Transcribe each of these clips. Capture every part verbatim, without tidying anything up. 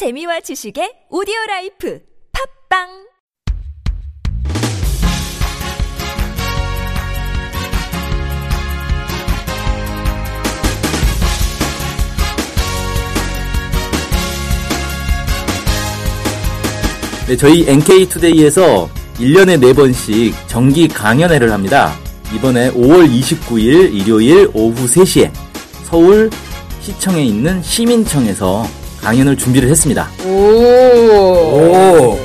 재미와 지식의 오디오라이프 팟빵 네, 저희 엔케이투데이에서 일 년에 네 번씩 정기 강연회를 합니다. 이번에 오월 이십구일 일요일 오후 세시에 서울 시청에 있는 시민청에서 강연을 준비를 했습니다. 오, 오.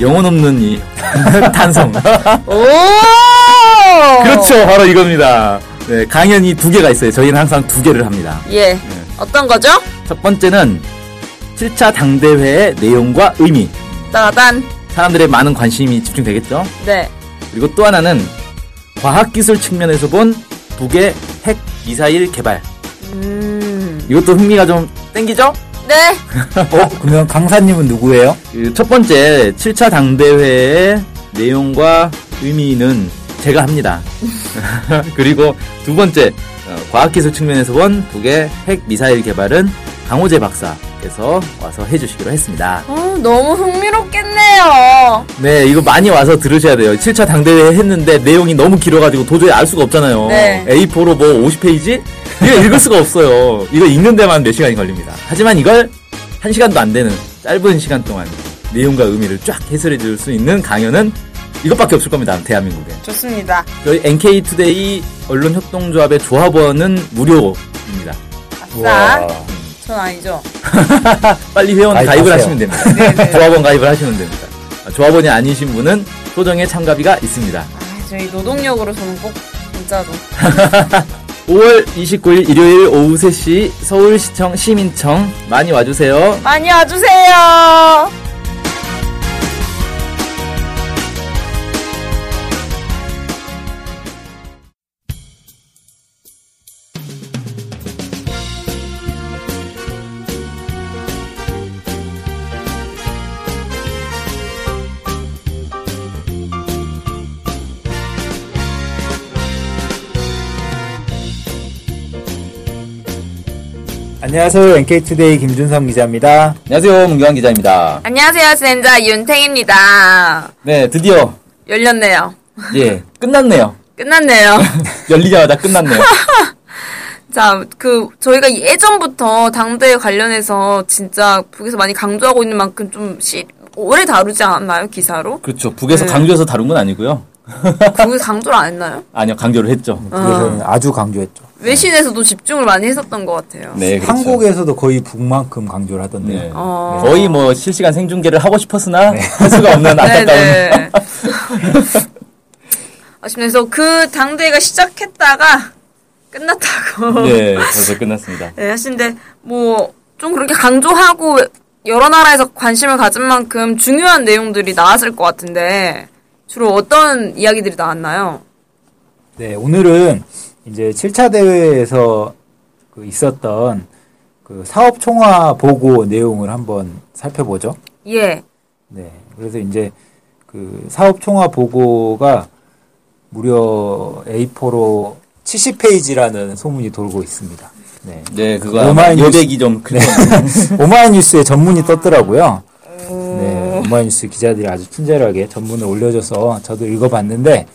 영혼 없는 이 탄성. 오, 그렇죠, 바로 이겁니다. 네, 강연이 두 개가 있어요. 저희는 항상 두 개를 합니다. 예, 네. 어떤 거죠? 첫 번째는 칠 차 당대회의 내용과 의미. 따단. 사람들의 많은 관심이 집중되겠죠? 네. 그리고 또 하나는 과학기술 측면에서 본 북의 핵 미사일 개발. 음. 이것도 흥미가 좀 땡기죠? 네. 어, 그러면 강사님은 누구예요? 그 첫 번째 칠 차 당대회의 내용과 의미는 제가 합니다. 그리고 두 번째 과학기술 측면에서 본 북의 핵 미사일 개발은 강호재 박사께서 와서 해주시기로 했습니다. 어, 너무 흥미롭겠네요. 네, 이거 많이 와서 들으셔야 돼요. 칠 차 당대회 했는데 내용이 너무 길어가지고 도저히 알 수가 없잖아요. 네. 에이포로 뭐 오십 페이지? 이거 읽을 수가 없어요. 이거 읽는 데만 몇 시간이 걸립니다. 하지만 이걸 한 시간도 안 되는 짧은 시간 동안 내용과 의미를 쫙 해설해 줄 수 있는 강연은 이것밖에 없을 겁니다. 대한민국에. 좋습니다. 저희 엔케이투데이 언론협동조합의 조합원은 무료입니다. 아싸. 우와. 전 아니죠. 빨리 회원 가입 가입을 하세요. 하시면 됩니다. 네네. 조합원 가입을 하시면 됩니다. 조합원이 아니신 분은 소정의 참가비가 있습니다. 아, 저희 노동력으로 저는 꼭 진짜로. 오월 이십구일 일요일 오후 세시 서울시청 시민청 많이 와주세요. 많이 와주세요. 안녕하세요. 엔케이투데이 김준성 기자입니다. 안녕하세요. 문경환 기자입니다. 안녕하세요. 진행자 윤탱입니다. 네, 드디어 열렸네요. 예, 끝났네요. 끝났네요. 열리자마자 끝났네요. 자, 그 저희가 예전부터 당대회 관련해서 진짜 북에서 많이 강조하고 있는 만큼 좀 시, 오래 다루지 않나요? 기사로? 그렇죠. 북에서 네. 강조해서 다룬 건 아니고요. 북에서 강조를 안 했나요? 아니요. 강조를 했죠. 북에서는 어. 아주 강조했죠. 외신에서도 집중을 많이 했었던 것 같아요. 네, 그렇죠. 한국에서도 거의 북만큼 강조를 하던데요. 네. 어... 거의 뭐 실시간 생중계를 하고 싶었으나 네. 할 수가 없는 안타까운. 아쉽네요. 그 당대회가 시작했다가 끝났다고. 네, 벌써 끝났습니다. 네, 하신데 뭐 좀 그렇게 강조하고 여러 나라에서 관심을 가진 만큼 중요한 내용들이 나왔을 것 같은데 주로 어떤 이야기들이 나왔나요? 네, 오늘은 이제 칠 차 대회에서 그 있었던 그 사업 총화 보고 내용을 한번 살펴보죠. 예. 네. 그래서 이제 그 사업 총화 보고가 무려 에이포로 칠십 페이지라는 소문이 돌고 있습니다. 네. 네, 그거 오마이뉴스 좀 네. 오마이뉴스에 전문이 떴더라고요. 네. 오마이뉴스 기자들이 아주 친절하게 전문을 올려줘서 저도 읽어봤는데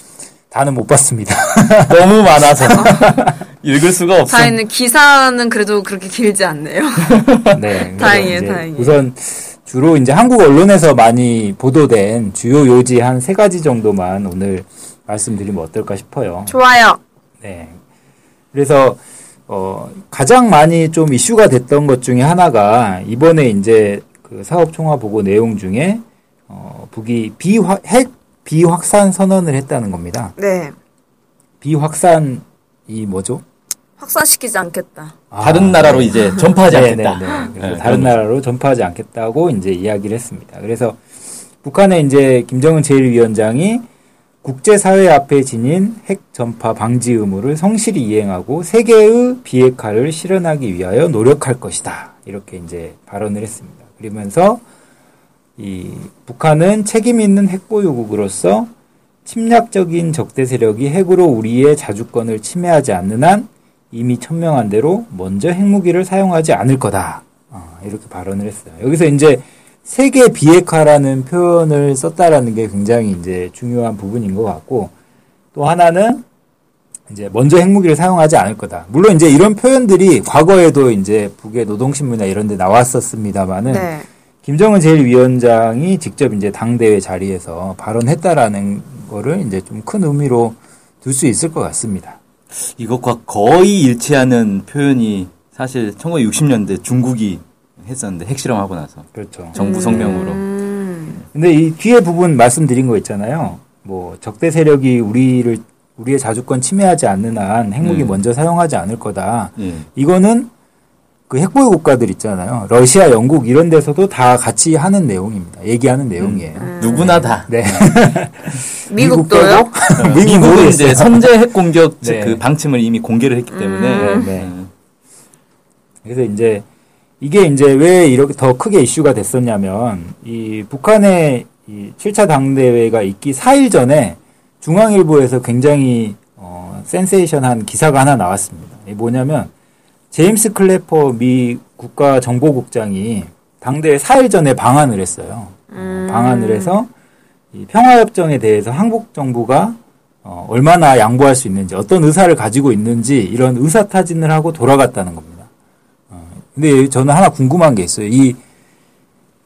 다는 못 봤습니다. 너무 많아서 읽을 수가 없어요. 다행히 기사는 그래도 그렇게 길지 않네요. 네, 다행이에요, 다행이에요. 우선 주로 이제 한국 언론에서 많이 보도된 주요 요지 한 세 가지 정도만 오늘 말씀드리면 어떨까 싶어요. 좋아요. 네. 그래서 어, 가장 많이 좀 이슈가 됐던 것 중에 하나가 이번에 이제 그 사업 총화 보고 내용 중에 어, 북이 비화 핵 비확산 선언을 했다는 겁니다. 네. 비확산이 뭐죠? 확산시키지 않겠다. 아, 다른 나라로 네. 이제 전파하지 않겠다. 네네네. 네, 다른 나라로 전파하지 않겠다고 이제 이야기를 했습니다. 그래서 북한의 이제 김정은 제일 위원장이 국제사회 앞에 지닌 핵 전파 방지 의무를 성실히 이행하고 세계의 비핵화를 실현하기 위하여 노력할 것이다. 이렇게 이제 발언을 했습니다. 그러면서 이 북한은 책임 있는 핵 보유국으로서 침략적인 적대 세력이 핵으로 우리의 자주권을 침해하지 않는 한 이미 천명한 대로 먼저 핵무기를 사용하지 않을 거다. 어, 이렇게 발언을 했어요. 여기서 이제 세계 비핵화라는 표현을 썼다라는 게 굉장히 이제 중요한 부분인 것 같고, 또 하나는 이제 먼저 핵무기를 사용하지 않을 거다. 물론 이제 이런 표현들이 과거에도 이제 북의 노동신문이나 이런 데 나왔었습니다만은 네. 김정은 제일 위원장이 직접 이제 당대회 자리에서 발언했다라는 거를 이제 좀 큰 의미로 둘 수 있을 것 같습니다. 이것과 거의 일치하는 표현이 사실 천구백육십 년대 중국이 했었는데, 핵실험하고 나서. 그렇죠. 정부 성명으로. 음. 근데 이 뒤에 부분 말씀드린 거 있잖아요. 뭐, 적대 세력이 우리를, 우리의 자주권 침해하지 않는 한 핵무기 음. 먼저 사용하지 않을 거다. 음. 이거는 그 핵보유 국가들 있잖아요. 러시아, 영국 이런 데서도 다 같이 하는 내용입니다. 얘기하는 내용이에요. 음. 누구나 다. 네. 미국도요? 미국은 이제 선제 핵 공격, 네. 그 방침을 이미 공개를 했기 때문에. 음. 네, 네. 그래서 이제 이게 이제 왜 이렇게 더 크게 이슈가 됐었냐면, 이 북한의 이 칠 차 당대회가 있기 사 일 전에 중앙일보에서 굉장히 어, 센세이션한 기사가 하나 나왔습니다. 이게 뭐냐면 제임스 클래퍼 미 국가정보국장이 당대회 사 일 전에 방한을 했어요. 음. 방한을 해서 이 평화협정에 대해서 한국 정부가 어, 얼마나 양보할 수 있는지, 어떤 의사를 가지고 있는지 이런 의사타진을 하고 돌아갔다는 겁니다. 어, 근데 저는 하나 궁금한 게 있어요. 이,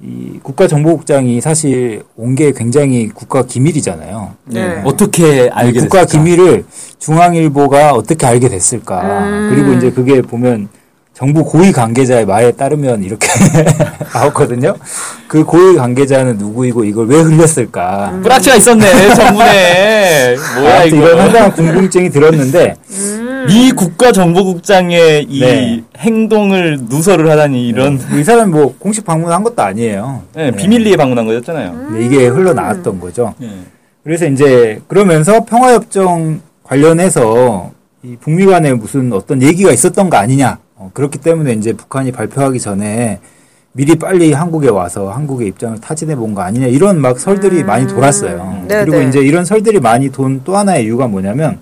이 국가정보국장이 사실 온 게 굉장히 국가기밀이잖아요. 네. 어떻게 알게 됐을까? 국가기밀을 중앙일보가 어떻게 알게 됐을까? 음. 그리고 이제 그게 보면 정부 고위 관계자의 말에 따르면 이렇게 나왔거든요. 그 고위 관계자는 누구이고 이걸 왜 흘렸을까? 음. 뿌라치가 있었네, 정문에. 뭐야, 이거. 이건 항상 궁금증이 들었는데. 음. 미 국가정보국장의 이 네. 행동을 누설을 하다니, 이런. 네. 이 사람이 뭐 공식 방문한 것도 아니에요. 네, 네. 비밀리에 방문한 거였잖아요. 음. 이게 흘러나왔던 거죠. 네. 그래서 이제 그러면서 평화협정 관련해서 이 북미 간에 무슨 어떤 얘기가 있었던 거 아니냐. 어, 그렇기 때문에 이제 북한이 발표하기 전에 미리 빨리 한국에 와서 한국의 입장을 타진해 본 거 아니냐. 이런 막 설들이 음. 많이 돌았어요. 네, 그리고 네. 이제 이런 설들이 많이 돈 또 하나의 이유가 뭐냐면,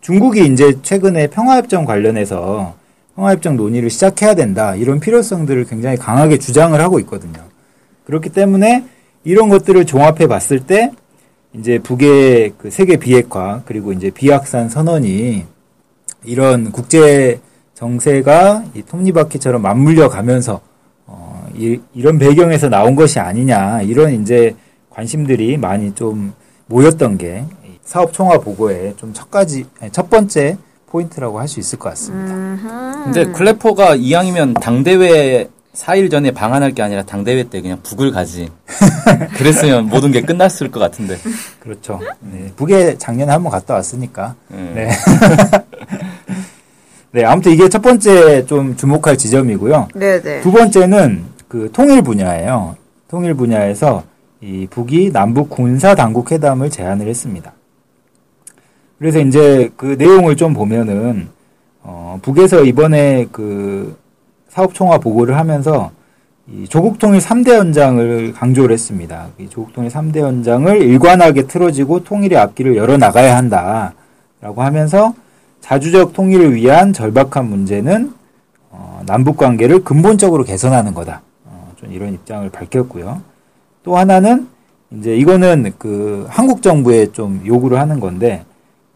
중국이 이제 최근에 평화협정 관련해서 평화협정 논의를 시작해야 된다, 이런 필요성들을 굉장히 강하게 주장을 하고 있거든요. 그렇기 때문에 이런 것들을 종합해 봤을 때 이제 북의 그 세계 비핵화, 그리고 이제 비확산 선언이 이런 국제 정세가 이 톱니바퀴처럼 맞물려 가면서 어, 이, 이런 배경에서 나온 것이 아니냐, 이런 이제 관심들이 많이 좀 모였던 게 사업 총화 보고의 좀 첫 가지, 첫 번째 포인트라고 할 수 있을 것 같습니다. 음흠. 근데 클래퍼가 이왕이면 당대회 사 일 전에 방한할 게 아니라 당대회 때 그냥 북을 가지. 그랬으면 모든 게 끝났을 것 같은데. 그렇죠. 네, 북에 작년에 한번 갔다 왔으니까. 음. 네. 네, 아무튼 이게 첫 번째 좀 주목할 지점이고요. 네네. 두 번째는 그 통일 분야예요. 통일 분야에서 이 북이 남북 군사 당국 회담을 제안을 했습니다. 그래서 이제 그 내용을 좀 보면은, 어, 북에서 이번에 그 사업총화 보고를 하면서 이 조국 통일 삼 대 연장을 강조를 했습니다. 이 조국 통일 삼 대 연장을 일관하게 틀어지고 통일의 앞길을 열어나가야 한다라고 하면서, 자주적 통일을 위한 절박한 문제는 어, 남북 관계를 근본적으로 개선하는 거다. 어, 좀 이런 입장을 밝혔고요. 또 하나는 이제 이거는 그 한국 정부에 좀 요구를 하는 건데,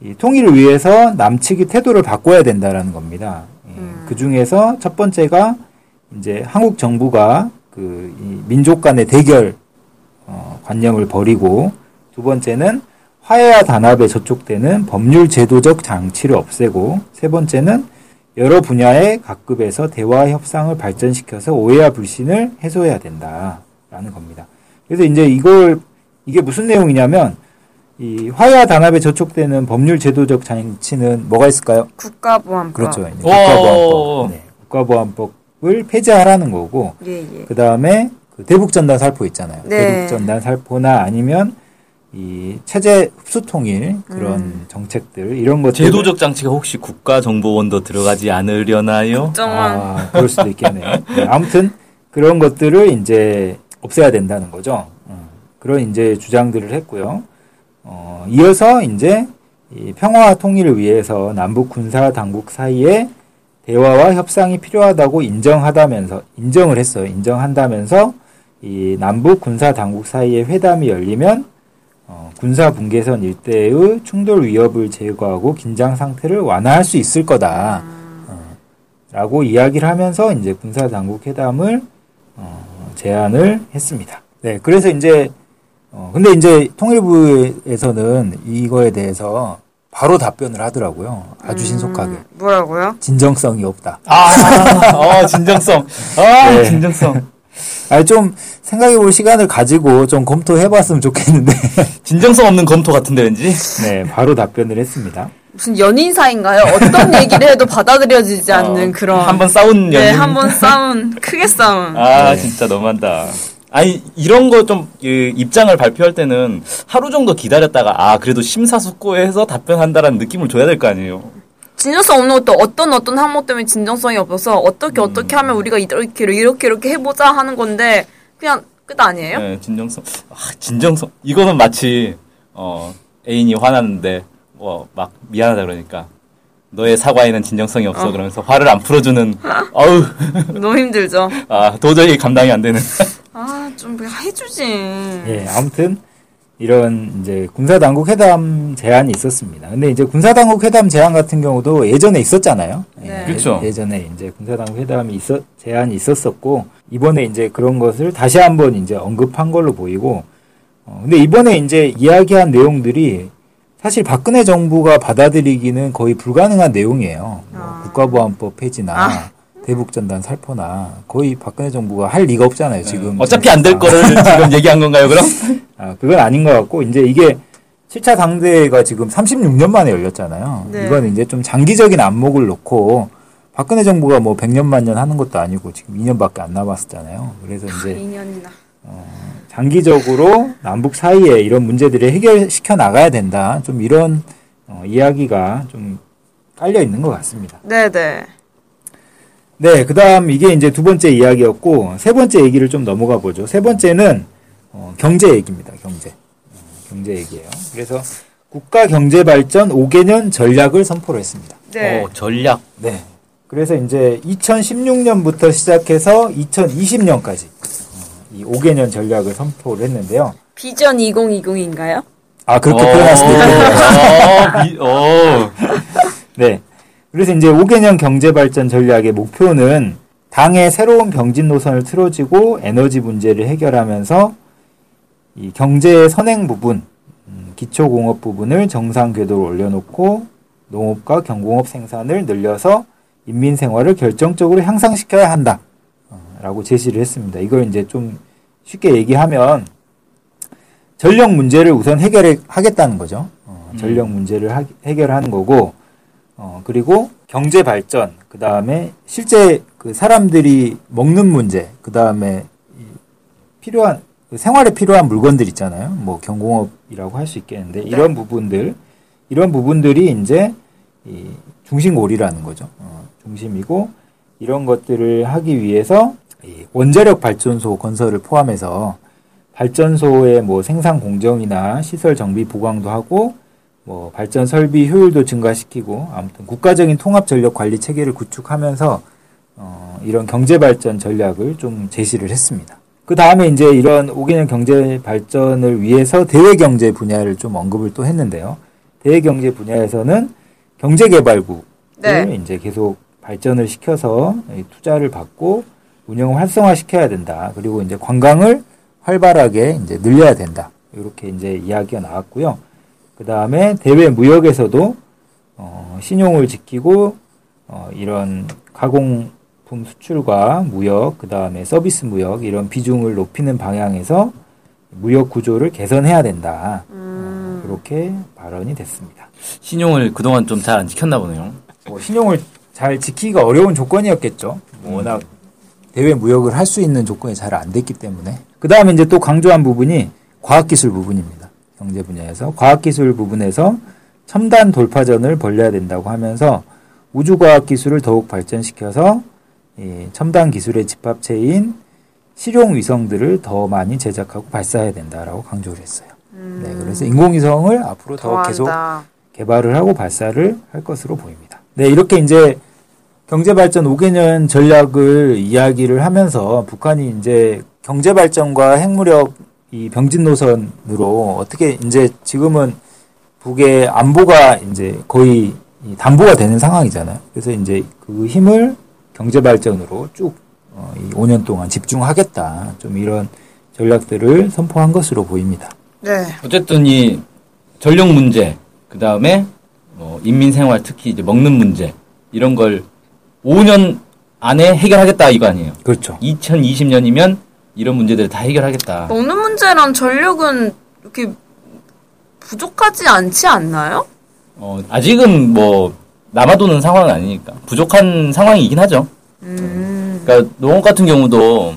이 통일을 위해서 남측이 태도를 바꿔야 된다라는 겁니다. 음. 그 중에서 첫 번째가 이제 한국 정부가 그 이 민족 간의 대결 어, 관념을 버리고, 두 번째는 화해와 단합에 저촉되는 법률 제도적 장치를 없애고, 세 번째는 여러 분야의 각급에서 대화 협상을 발전시켜서 오해와 불신을 해소해야 된다라는 겁니다. 그래서 이제 이걸, 이게 무슨 내용이냐면, 이 화해와 단합에 저촉되는 법률 제도적 장치는 뭐가 있을까요? 국가보안법. 그렇죠. 국가보안법. 네, 국가보안법을 폐지하라는 거고, 예, 예. 그다음에 그 대북전단 살포 있잖아요. 네. 대북전단 살포나 아니면 이 체제 흡수통일 그런 음. 정책들, 이런 것들. 제도적 장치가 혹시 국가정보원도 들어가지 않으려나요? 아, 그럴 수도 있겠네요. 네, 아무튼 그런 것들을 이제 없애야 된다는 거죠. 음, 그런 이제 주장들을 했고요. 어, 이어서 이제 이 평화와 통일을 위해서 남북 군사 당국 사이에 대화와 협상이 필요하다고 인정하다면서 인정을 했어요. 인정한다면서 이 남북 군사 당국 사이의 회담이 열리면 어, 군사 분계선 일대의 충돌 위협을 제거하고 긴장 상태를 완화할 수 있을 거다. 어, 라고 이야기를 하면서 이제 군사 당국 회담을 어, 제안을 했습니다. 네, 그래서 이제 어, 근데 이제 통일부에서는 이거에 대해서 바로 답변을 하더라고요. 아주 음, 신속하게. 뭐라고요? 진정성이 없다. 아, 어, 진정성. 아, 네. 진정성. 아니, 좀 생각해볼 시간을 가지고 좀 검토해봤으면 좋겠는데. 진정성 없는 검토 같은데 왠지. 네, 바로 답변을 했습니다. 무슨 연인사인가요? 어떤 얘기를 해도 받아들여지지 어, 않는 그런. 한번 싸운 연인. 네, 한번 싸운 크게 싸운. 아, 네. 진짜 너무한다. 아니, 이런 거 좀, 그, 입장을 발표할 때는 하루 정도 기다렸다가, 아, 그래도 심사숙고해서 답변한다라는 느낌을 줘야 될 거 아니에요? 진정성 없는 것도 어떤 어떤 항목 때문에 진정성이 없어서, 어떻게 음. 어떻게 하면 우리가 이렇게, 이렇게, 이렇게 해보자 하는 건데, 그냥 끝 아니에요? 네, 진정성. 아, 진정성. 이거는 마치, 어, 애인이 화났는데, 뭐, 막, 미안하다 그러니까. 너의 사과에는 진정성이 없어. 어. 그러면서 화를 안 풀어주는, 어우. 너무 힘들죠. 아, 도저히 감당이 안 되는. 아, 좀 그냥 해주지. 예, 아무튼, 이런, 이제, 군사당국 회담 제안이 있었습니다. 근데 이제 군사당국 회담 제안 같은 경우도 예전에 있었잖아요. 네. 예, 그쵸. 예전에 이제 군사당국 회담이 있었, 제안이 있었었고, 이번에 이제 그런 것을 다시 한번 이제 언급한 걸로 보이고, 어, 근데 이번에 이제 이야기한 내용들이 사실 박근혜 정부가 받아들이기는 거의 불가능한 내용이에요. 뭐 아. 국가보안법 폐지나, 아. 대북전단 살포나 거의 박근혜 정부가 할 리가 없잖아요. 지금 네. 어차피 안 될 거를 지금 얘기한 건가요, 그럼? 아, 그건 아닌 것 같고 이제 이게 칠 차 당대회가 지금 삼십육 년 만에 열렸잖아요. 네. 이건 이제 좀 장기적인 안목을 놓고 박근혜 정부가 뭐 백 년 만년 하는 것도 아니고 지금 이 년밖에 안 남았었잖아요. 그래서 이제 이 년이나 어, 장기적으로 남북 사이에 이런 문제들을 해결시켜 나가야 된다. 좀 이런 어, 이야기가 좀 깔려 있는 것 같습니다. 네, 네. 네, 그 다음 이게 이제 두 번째 이야기였고, 세 번째 얘기를 좀 넘어가 보죠. 세 번째는, 어, 경제 얘기입니다. 경제. 어, 경제 얘기예요. 그래서 국가 경제 발전 오 개년 전략을 선포를 했습니다. 네. 어, 전략. 네. 그래서 이제 이천십육 년부터 시작해서 이천이십 년까지 어, 이 오 개년 전략을 선포를 했는데요. 비전 이천이십인가요? 아, 그렇게 표현할 수도 있겠네요. 어, 네. 그래서 이제 오 개년 경제발전 전략의 목표는 당의 새로운 병진 노선을 틀어지고 에너지 문제를 해결하면서 이 경제의 선행 부분, 기초공업 부분을 정상 궤도로 올려놓고 농업과 경공업 생산을 늘려서 인민 생활을 결정적으로 향상시켜야 한다. 라고 제시를 했습니다. 이걸 이제 좀 쉽게 얘기하면 전력 문제를 우선 해결하겠다는 거죠. 어, 전력 문제를 하, 해결하는 거고, 어, 그리고 경제 발전, 그 다음에 실제 그 사람들이 먹는 문제, 그 다음에 필요한, 그 생활에 필요한 물건들 있잖아요. 뭐 경공업이라고 할 수 있겠는데, 네. 이런 부분들, 이런 부분들이 이제 이 중심골이라는 거죠. 어, 중심이고, 이런 것들을 하기 위해서 이 원자력 발전소 건설을 포함해서 발전소의 뭐 생산 공정이나 시설 정비 보강도 하고, 뭐 발전 설비 효율도 증가시키고 아무튼 국가적인 통합 전력 관리 체계를 구축하면서 어, 이런 경제 발전 전략을 좀 제시를 했습니다. 그 다음에 이제 이런 오 개년 경제 발전을 위해서 대외 경제 분야를 좀 언급을 또 했는데요. 대외 경제 분야에서는 경제 개발국을 네. 이제 계속 발전을 시켜서 투자를 받고 운영을 활성화 시켜야 된다. 그리고 이제 관광을 활발하게 이제 늘려야 된다. 이렇게 이제 이야기가 나왔고요. 그 다음에 대외 무역에서도 어, 신용을 지키고 어, 이런 가공품 수출과 무역, 그 다음에 서비스 무역 이런 비중을 높이는 방향에서 무역 구조를 개선해야 된다. 음. 어, 그렇게 발언이 됐습니다. 신용을 그동안 좀 잘 안 지켰나 보네요. 뭐 신용을 잘 지키기가 어려운 조건이었겠죠. 뭐 워낙 대외 무역을 할 수 있는 조건이 잘 안 됐기 때문에. 그 다음에 이제 또 강조한 부분이 과학기술 부분입니다. 경제 분야에서 과학기술 부분에서 첨단 돌파전을 벌려야 된다고 하면서 우주과학기술을 더욱 발전시켜서 이 첨단 기술의 집합체인 실용위성들을 더 많이 제작하고 발사해야 된다라고 강조를 했어요. 음. 네, 그래서 인공위성을 앞으로 더 계속 개발을 하고 발사를 할 것으로 보입니다. 네, 이렇게 이제 경제발전 오 개년 전략을 이야기를 하면서 북한이 이제 경제발전과 핵무력 이 병진노선으로 어떻게 이제 지금은 북의 안보가 이제 거의 담보가 되는 상황이잖아요. 그래서 이제 그 힘을 경제발전으로 쭉 어, 이 오 년 동안 집중하겠다. 좀 이런 전략들을 선포한 것으로 보입니다. 네. 어쨌든 이 전력 문제, 그 다음에 뭐 인민생활 특히 이제 먹는 문제, 이런 걸 오 년 안에 해결하겠다 이거 아니에요? 그렇죠. 이천이십 년이면 이런 문제들을 다 해결하겠다. 먹는 문제랑 전력은 이렇게 부족하지 않지 않나요? 어, 아직은 뭐 남아도는 상황은 아니니까. 부족한 상황이긴 하죠. 음. 그러니까 농업 같은 경우도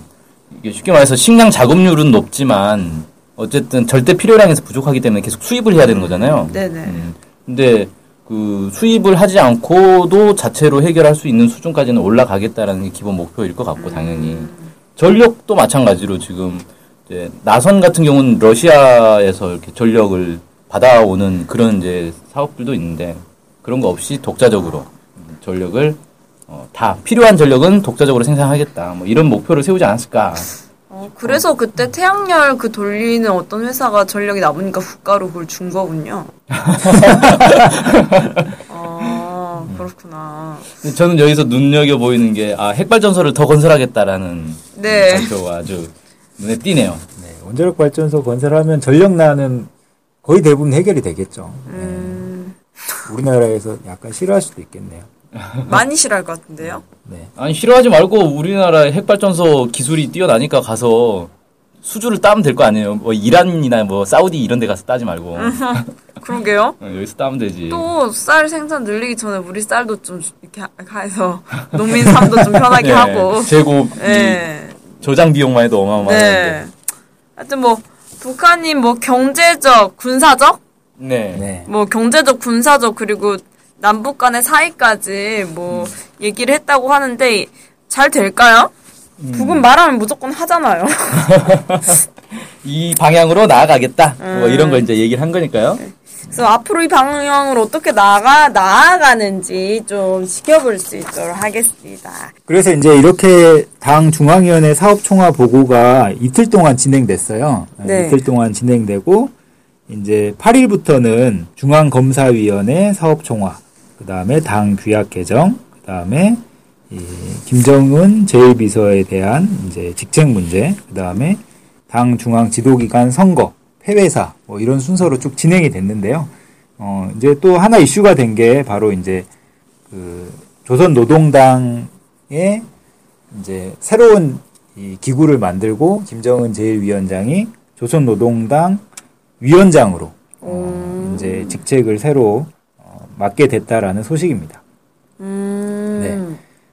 이게 쉽게 말해서 식량 작업률은 높지만 어쨌든 절대 필요량에서 부족하기 때문에 계속 수입을 해야 되는 거잖아요. 네네. 음. 근데 그 수입을 하지 않고도 자체로 해결할 수 있는 수준까지는 올라가겠다라는 게 기본 목표일 것 같고, 당연히. 음. 전력도 마찬가지로 지금 이제 나선 같은 경우는 러시아에서 이렇게 전력을 받아오는 그런 이제 사업들도 있는데, 그런 거 없이 독자적으로 전력을 어, 다 필요한 전력은 독자적으로 생산하겠다. 뭐 이런 목표를 세우지 않았을까. 어, 그래서 그때 태양열 그 돌리는 어떤 회사가 전력이 남으니까 국가로 그걸 준 거군요. 아, 그렇구나. 저는 여기서 눈여겨 보이는 게, 아, 핵발전소를 더 건설하겠다라는 네. 목표가 아주 눈에 띄네요. 네, 원자력 발전소 건설하면 전력난은 거의 대부분 해결이 되겠죠. 음... 네. 우리나라에서 약간 싫어할 수도 있겠네요. 많이 싫어할 것 같은데요? 네. 아니, 싫어하지 말고 우리나라의 핵발전소 기술이 뛰어나니까 가서 수주를 따면 될 거 아니에요? 뭐 이란이나 뭐 사우디 이런 데 가서 따지 말고. 그러게요. 여기서 따면 되지. 또 쌀 생산 늘리기 전에 우리 쌀도 좀 이렇게 가해서 농민 삶도 좀 편하게 네. 하고. 재고, 네. 저장 비용만 해도 어마어마한데. 네. 하여튼 뭐 북한이 뭐 경제적, 군사적? 네. 네. 뭐 경제적, 군사적 그리고 남북 간의 사이까지 뭐 얘기를 했다고 하는데 잘 될까요? 음. 북은 말하면 무조건 하잖아요. 이 방향으로 나아가겠다. 음. 뭐 이런 걸 이제 얘기를 한 거니까요. 네. 그래서 앞으로 이 방향으로 어떻게 나아가 나아가는지 좀 지켜볼 수 있도록 하겠습니다. 그래서 이제 이렇게 당 중앙위원회 사업총화 보고가 이틀 동안 진행됐어요. 네. 이틀 동안 진행되고 이제 팔 일부터는 중앙검사위원회 사업총화, 그 다음에 당 규약 개정, 그 다음에 김정은 제일 비서에 대한 이제 직책 문제, 그 다음에 당 중앙 지도기관 선거, 폐회사 뭐 이런 순서로 쭉 진행이 됐는데요. 어 이제 또 하나 이슈가 된 게 바로 이제 그 조선노동당의 이제 새로운 이 기구를 만들고 김정은 제일 위원장이 조선노동당 위원장으로 어, 이제 직책을 새로 어, 맡게 됐다라는 소식입니다. 음. 네.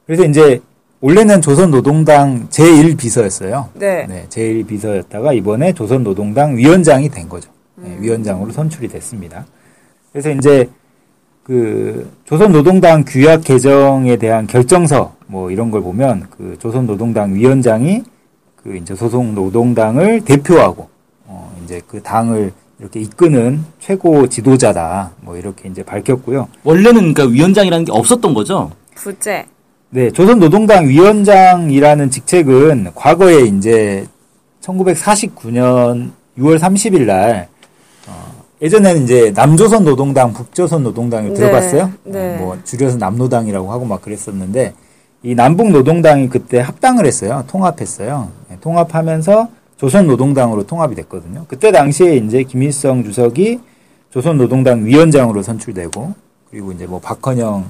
그래서 이제 원래는 조선노동당 제일 비서였어요. 네. 네, 제일 비서였다가 이번에 조선노동당 위원장이 된 거죠. 네, 위원장으로 선출이 됐습니다. 그래서 이제 그 조선노동당 규약 개정에 대한 결정서 뭐 이런 걸 보면 그 조선노동당 위원장이 그 이제 조선노동당을 대표하고 어, 이제 그 당을 이렇게 이끄는 최고 지도자다. 뭐 이렇게 이제 밝혔고요. 원래는 그러니까 위원장이라는 게 없었던 거죠? 부재. 네, 조선노동당 위원장이라는 직책은 과거에 이제 천구백사십구 년 유월 삼십일 날, 어, 예전에는 이제 남조선노동당, 북조선노동당이 네, 들어봤어요? 네. 뭐 줄여서 남노당이라고 하고 막 그랬었는데, 이 남북노동당이 그때 합당을 했어요. 통합했어요. 통합하면서 조선노동당으로 통합이 됐거든요. 그때 당시에 이제 김일성 주석이 조선노동당 위원장으로 선출되고, 그리고 이제 뭐 박헌영,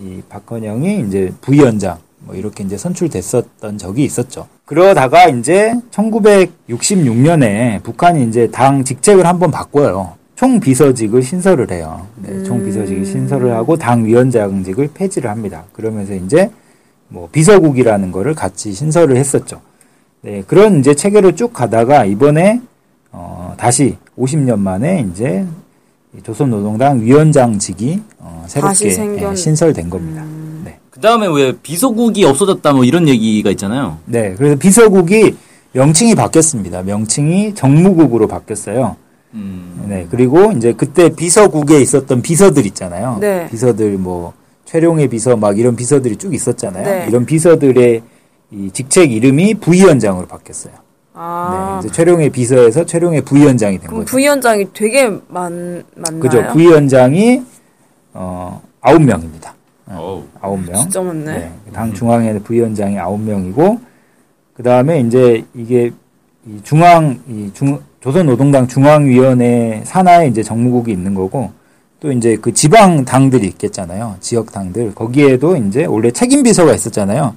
이 박헌영이 이제 부위원장, 뭐 이렇게 이제 선출됐었던 적이 있었죠. 그러다가 이제 천구백육십육 년에 북한이 이제 당 직책을 한번 바꿔요. 총비서직을 신설을 해요. 네, 총비서직을 신설을 하고 당 위원장직을 폐지를 합니다. 그러면서 이제 뭐 비서국이라는 거를 같이 신설을 했었죠. 네, 그런 이제 체계로 쭉 가다가 이번에, 어, 다시 오십 년 만에 이제 조선노동당 위원장직이, 어, 새롭게 생겨... 예, 신설된 겁니다. 음... 네. 그 다음에 왜 비서국이 없어졌다 뭐 이런 얘기가 있잖아요. 네, 그래서 비서국이 명칭이 바뀌었습니다. 명칭이 정무국으로 바뀌었어요. 음... 네, 그리고 이제 그때 비서국에 있었던 비서들 있잖아요. 네. 비서들 뭐, 최룡의 비서 막 이런 비서들이 쭉 있었잖아요. 네. 이런 비서들의 이 직책 이름이 부위원장으로 바뀌었어요. 아. 네, 이제 최룡의 비서에서 최룡의 부위원장이 된 그럼 거죠. 부위원장이 되게 많, 많나요? 그죠. 부위원장이 어, 아홉 명입니다. 어, 아홉 명. 진짜 많네. 네, 당 중앙에 부위원장이 아홉 명이고 그 다음에 이제 이게 이 중앙, 이 중, 조선노동당 중앙위원회 산하에 이제 정무국이 있는 거고 또 이제 그 지방 당들이 있겠잖아요. 지역 당들. 거기에도 이제 원래 책임비서가 있었잖아요.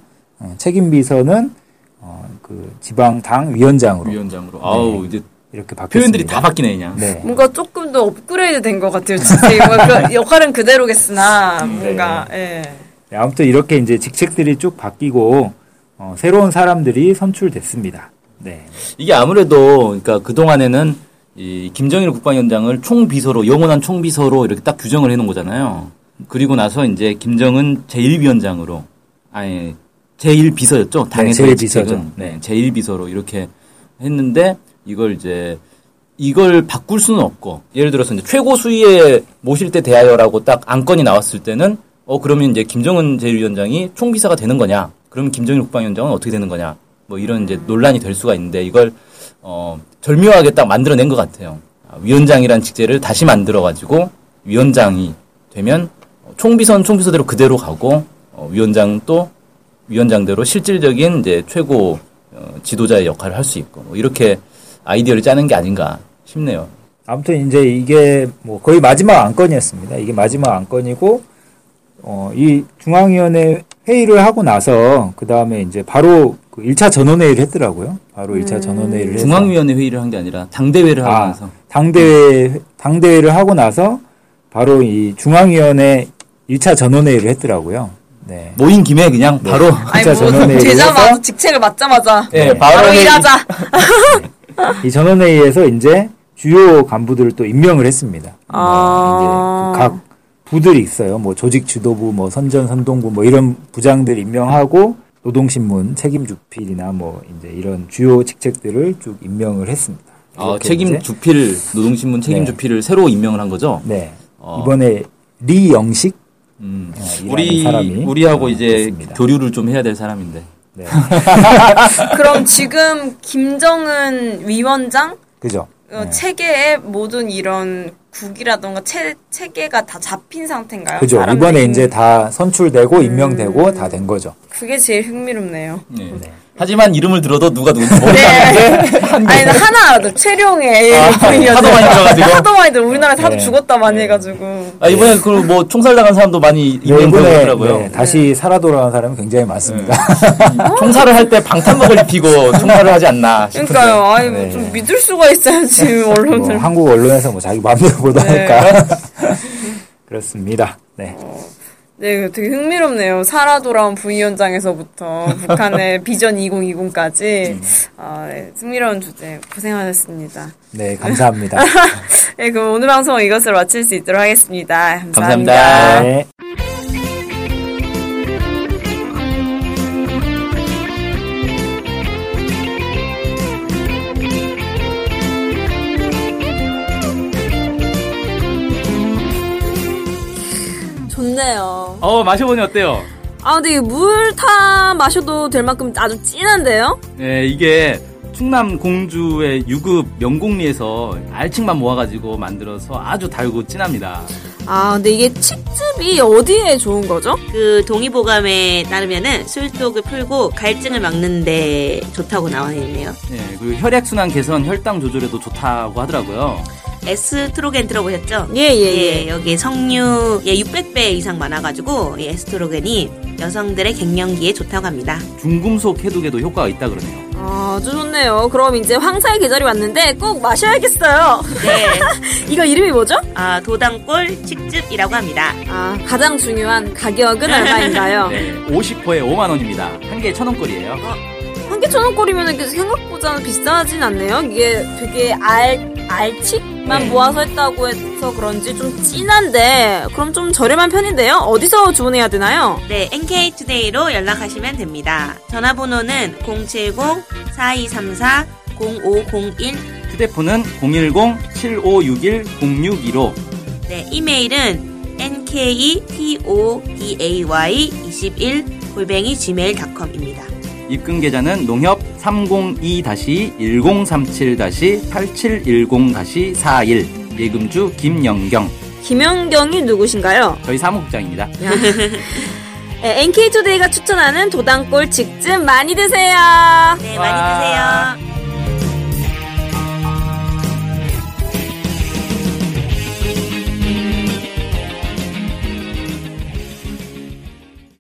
책임비서는 어, 그 지방 당 위원장으로. 위원장으로. 네, 아우, 이제. 이렇게 바뀌었습니다. 표현들이 다 바뀌네, 그냥. 네. 뭔가 조금 더 업그레이드 된 것 같아요, 진짜. 이거 역할은 그대로겠으나, 뭔가, 네. 예. 아무튼 이렇게 이제 직책들이 쭉 바뀌고, 어, 새로운 사람들이 선출됐습니다. 네. 이게 아무래도, 그러니까 그동안에는 이 김정일 국방위원장을 총비서로, 영원한 총비서로 이렇게 딱 규정을 해놓은 거잖아요. 그리고 나서 이제 김정은 제일 위원장으로, 아니, 제일 비서였죠? 당에서 네, 제일 비서죠. 네, 제일 비서로 이렇게 했는데, 이걸 이제, 이걸 바꿀 수는 없고, 예를 들어서 이제 최고 수위에 모실 때 대하여라고 딱 안건이 나왔을 때는, 어, 그러면 이제 김정은 제일 위원장이 총비서가 되는 거냐? 그러면 김정일 국방위원장은 어떻게 되는 거냐? 뭐 이런 이제 논란이 될 수가 있는데, 이걸, 어, 절묘하게 딱 만들어낸 것 같아요. 위원장이란 직제를 다시 만들어가지고, 위원장이 되면, 총비서는 총비서대로 그대로 가고, 어, 위원장 또, 위원장대로 실질적인 이제 최고, 어, 지도자의 역할을 할 수 있고, 뭐 이렇게, 아이디어를 짜는 게 아닌가 싶네요. 아무튼 이제 이게 뭐 거의 마지막 안건이었습니다. 이게 마지막 안건이고, 어, 이 중앙위원회 회의를 하고 나서, 그 다음에 이제 바로 그 일 차 전원회의를 했더라고요. 바로 일 차 음. 전원회의를 해서. 중앙위원회 회의를 한 게 아니라 당대회를 하고 아, 나서. 당대회, 당대회를 하고 나서 바로 이 중앙위원회 일 차 전원회의를 했더라고요. 네. 모인 김에 그냥 네. 바로. 아니, 뭐, 되자마자 직책을 맞자마자. 네, 네. 바로, 바로 일하자. 네. 이 전원회의에서 이제 주요 간부들을 또 임명을 했습니다. 아~ 이제 각 부들이 있어요. 뭐 조직 지도부, 뭐 선전 선동부, 뭐 이런 부장들 임명하고 노동신문 책임 주필이나 뭐 이제 이런 주요 직책들을 쭉 임명을 했습니다. 아, 책임 주필, 노동신문 책임 네. 주필을 새로 임명을 한 거죠? 네. 어. 이번에 리영식 음. 우리 사람이 우리하고 어, 이제 됐습니다. 교류를 좀 해야 될 사람인데. 네. 그럼 지금 김정은 위원장 그죠? 어, 네. 체계의 모든 이런 국이라던가 체, 체계가 다 잡힌 상태인가요? 그죠. 이번에 임... 이제 다 선출되고 음... 임명되고 다 된 거죠. 그게 제일 흥미롭네요. 네. 네. 하지만 이름을 들어도 누가 누군지 모르겠는데. 네. 아니 하나 알아도 최룡의 아, 하도 많이 들어가지고 하도 많이 들어 우리나라에서 네. 하도 죽었다 많이 네. 해가지고. 아 이번에 네. 그 뭐 총살당한 사람도 많이 임명되더라고요. 네. 네. 다시 살아 돌아온 사람은 굉장히 많습니다. 네. 총살을 할 때 방탄복을 입히고 총살을 하지 않나 싶은데. 그러니까요. 아니 뭐 좀 네. 믿을 수가 있어야지 언론을. 뭐, 한국 언론에서 뭐 자기 마음대로 보다니까. 네. 그렇습니다. 네. 네, 되게 흥미롭네요. 살아 돌아온 부위원장에서부터 북한의 비전 이천이십까지. 아, 네, 흥미로운 주제 고생하셨습니다. 네, 감사합니다. 네, 그럼 오늘 방송은 이것으로 마칠 수 있도록 하겠습니다. 감사합니다. 감사합니다. 네. 좋네요. 어, 마셔보니 어때요? 아, 근데 물 타 마셔도 될 만큼 아주 진한데요? 네, 이게 충남 공주의 유급 명곡리에서 알칡만 모아가지고 만들어서 아주 달고 진합니다. 아, 근데 이게 칡즙이 어디에 좋은 거죠? 그 동의보감에 따르면은 술독을 풀고 갈증을 막는데 좋다고 나와 있네요. 네, 그리고 혈액순환 개선, 혈당 조절에도 좋다고 하더라고요. 에스트로겐 들어보셨죠? 예예예. 예, 예. 여기 성류의 육백 배 이상 많아가지고 이 에스트로겐이 여성들의 갱년기에 좋다고 합니다. 중금속 해독에도 효과가 있다 그러네요. 아주 좋네요. 그럼 이제 황사의 계절이 왔는데 꼭 마셔야겠어요. 네. 이거 이름이 뭐죠? 아 도담꿀 칡즙이라고 합니다. 아 가장 중요한 가격은 얼마인가요? 네, 오십 포에 오만 원입니다. 한 개에 천 원꼴이에요. 어? 한 개 천 원꼴이면 생각보다 비싸진 않네요. 이게 되게 알, 알칡만 네. 모아서 했다고 해서 그런지 좀 진한데 그럼 좀 저렴한 편인데요. 어디서 주문해야 되나요? 네, 엔케이투데이로 연락하시면 됩니다. 전화번호는 공칠공 사이삼사 공오공일 휴대폰은 공일공 칠오육일 공육일오 네, 이메일은 n 케이 티 오 디 에이 와이 이십일 골뱅이 지메일 닷컴입니다. 입금 계좌는 농협 삼공이 다시 일공삼칠 다시 팔칠일공 다시 사일. 예금주 김영경. 김영경이 누구신가요? 저희 사무국장입니다. 엔케이투데이가 추천하는 도담꿀 직진 많이 드세요. 네, 많이 드세요.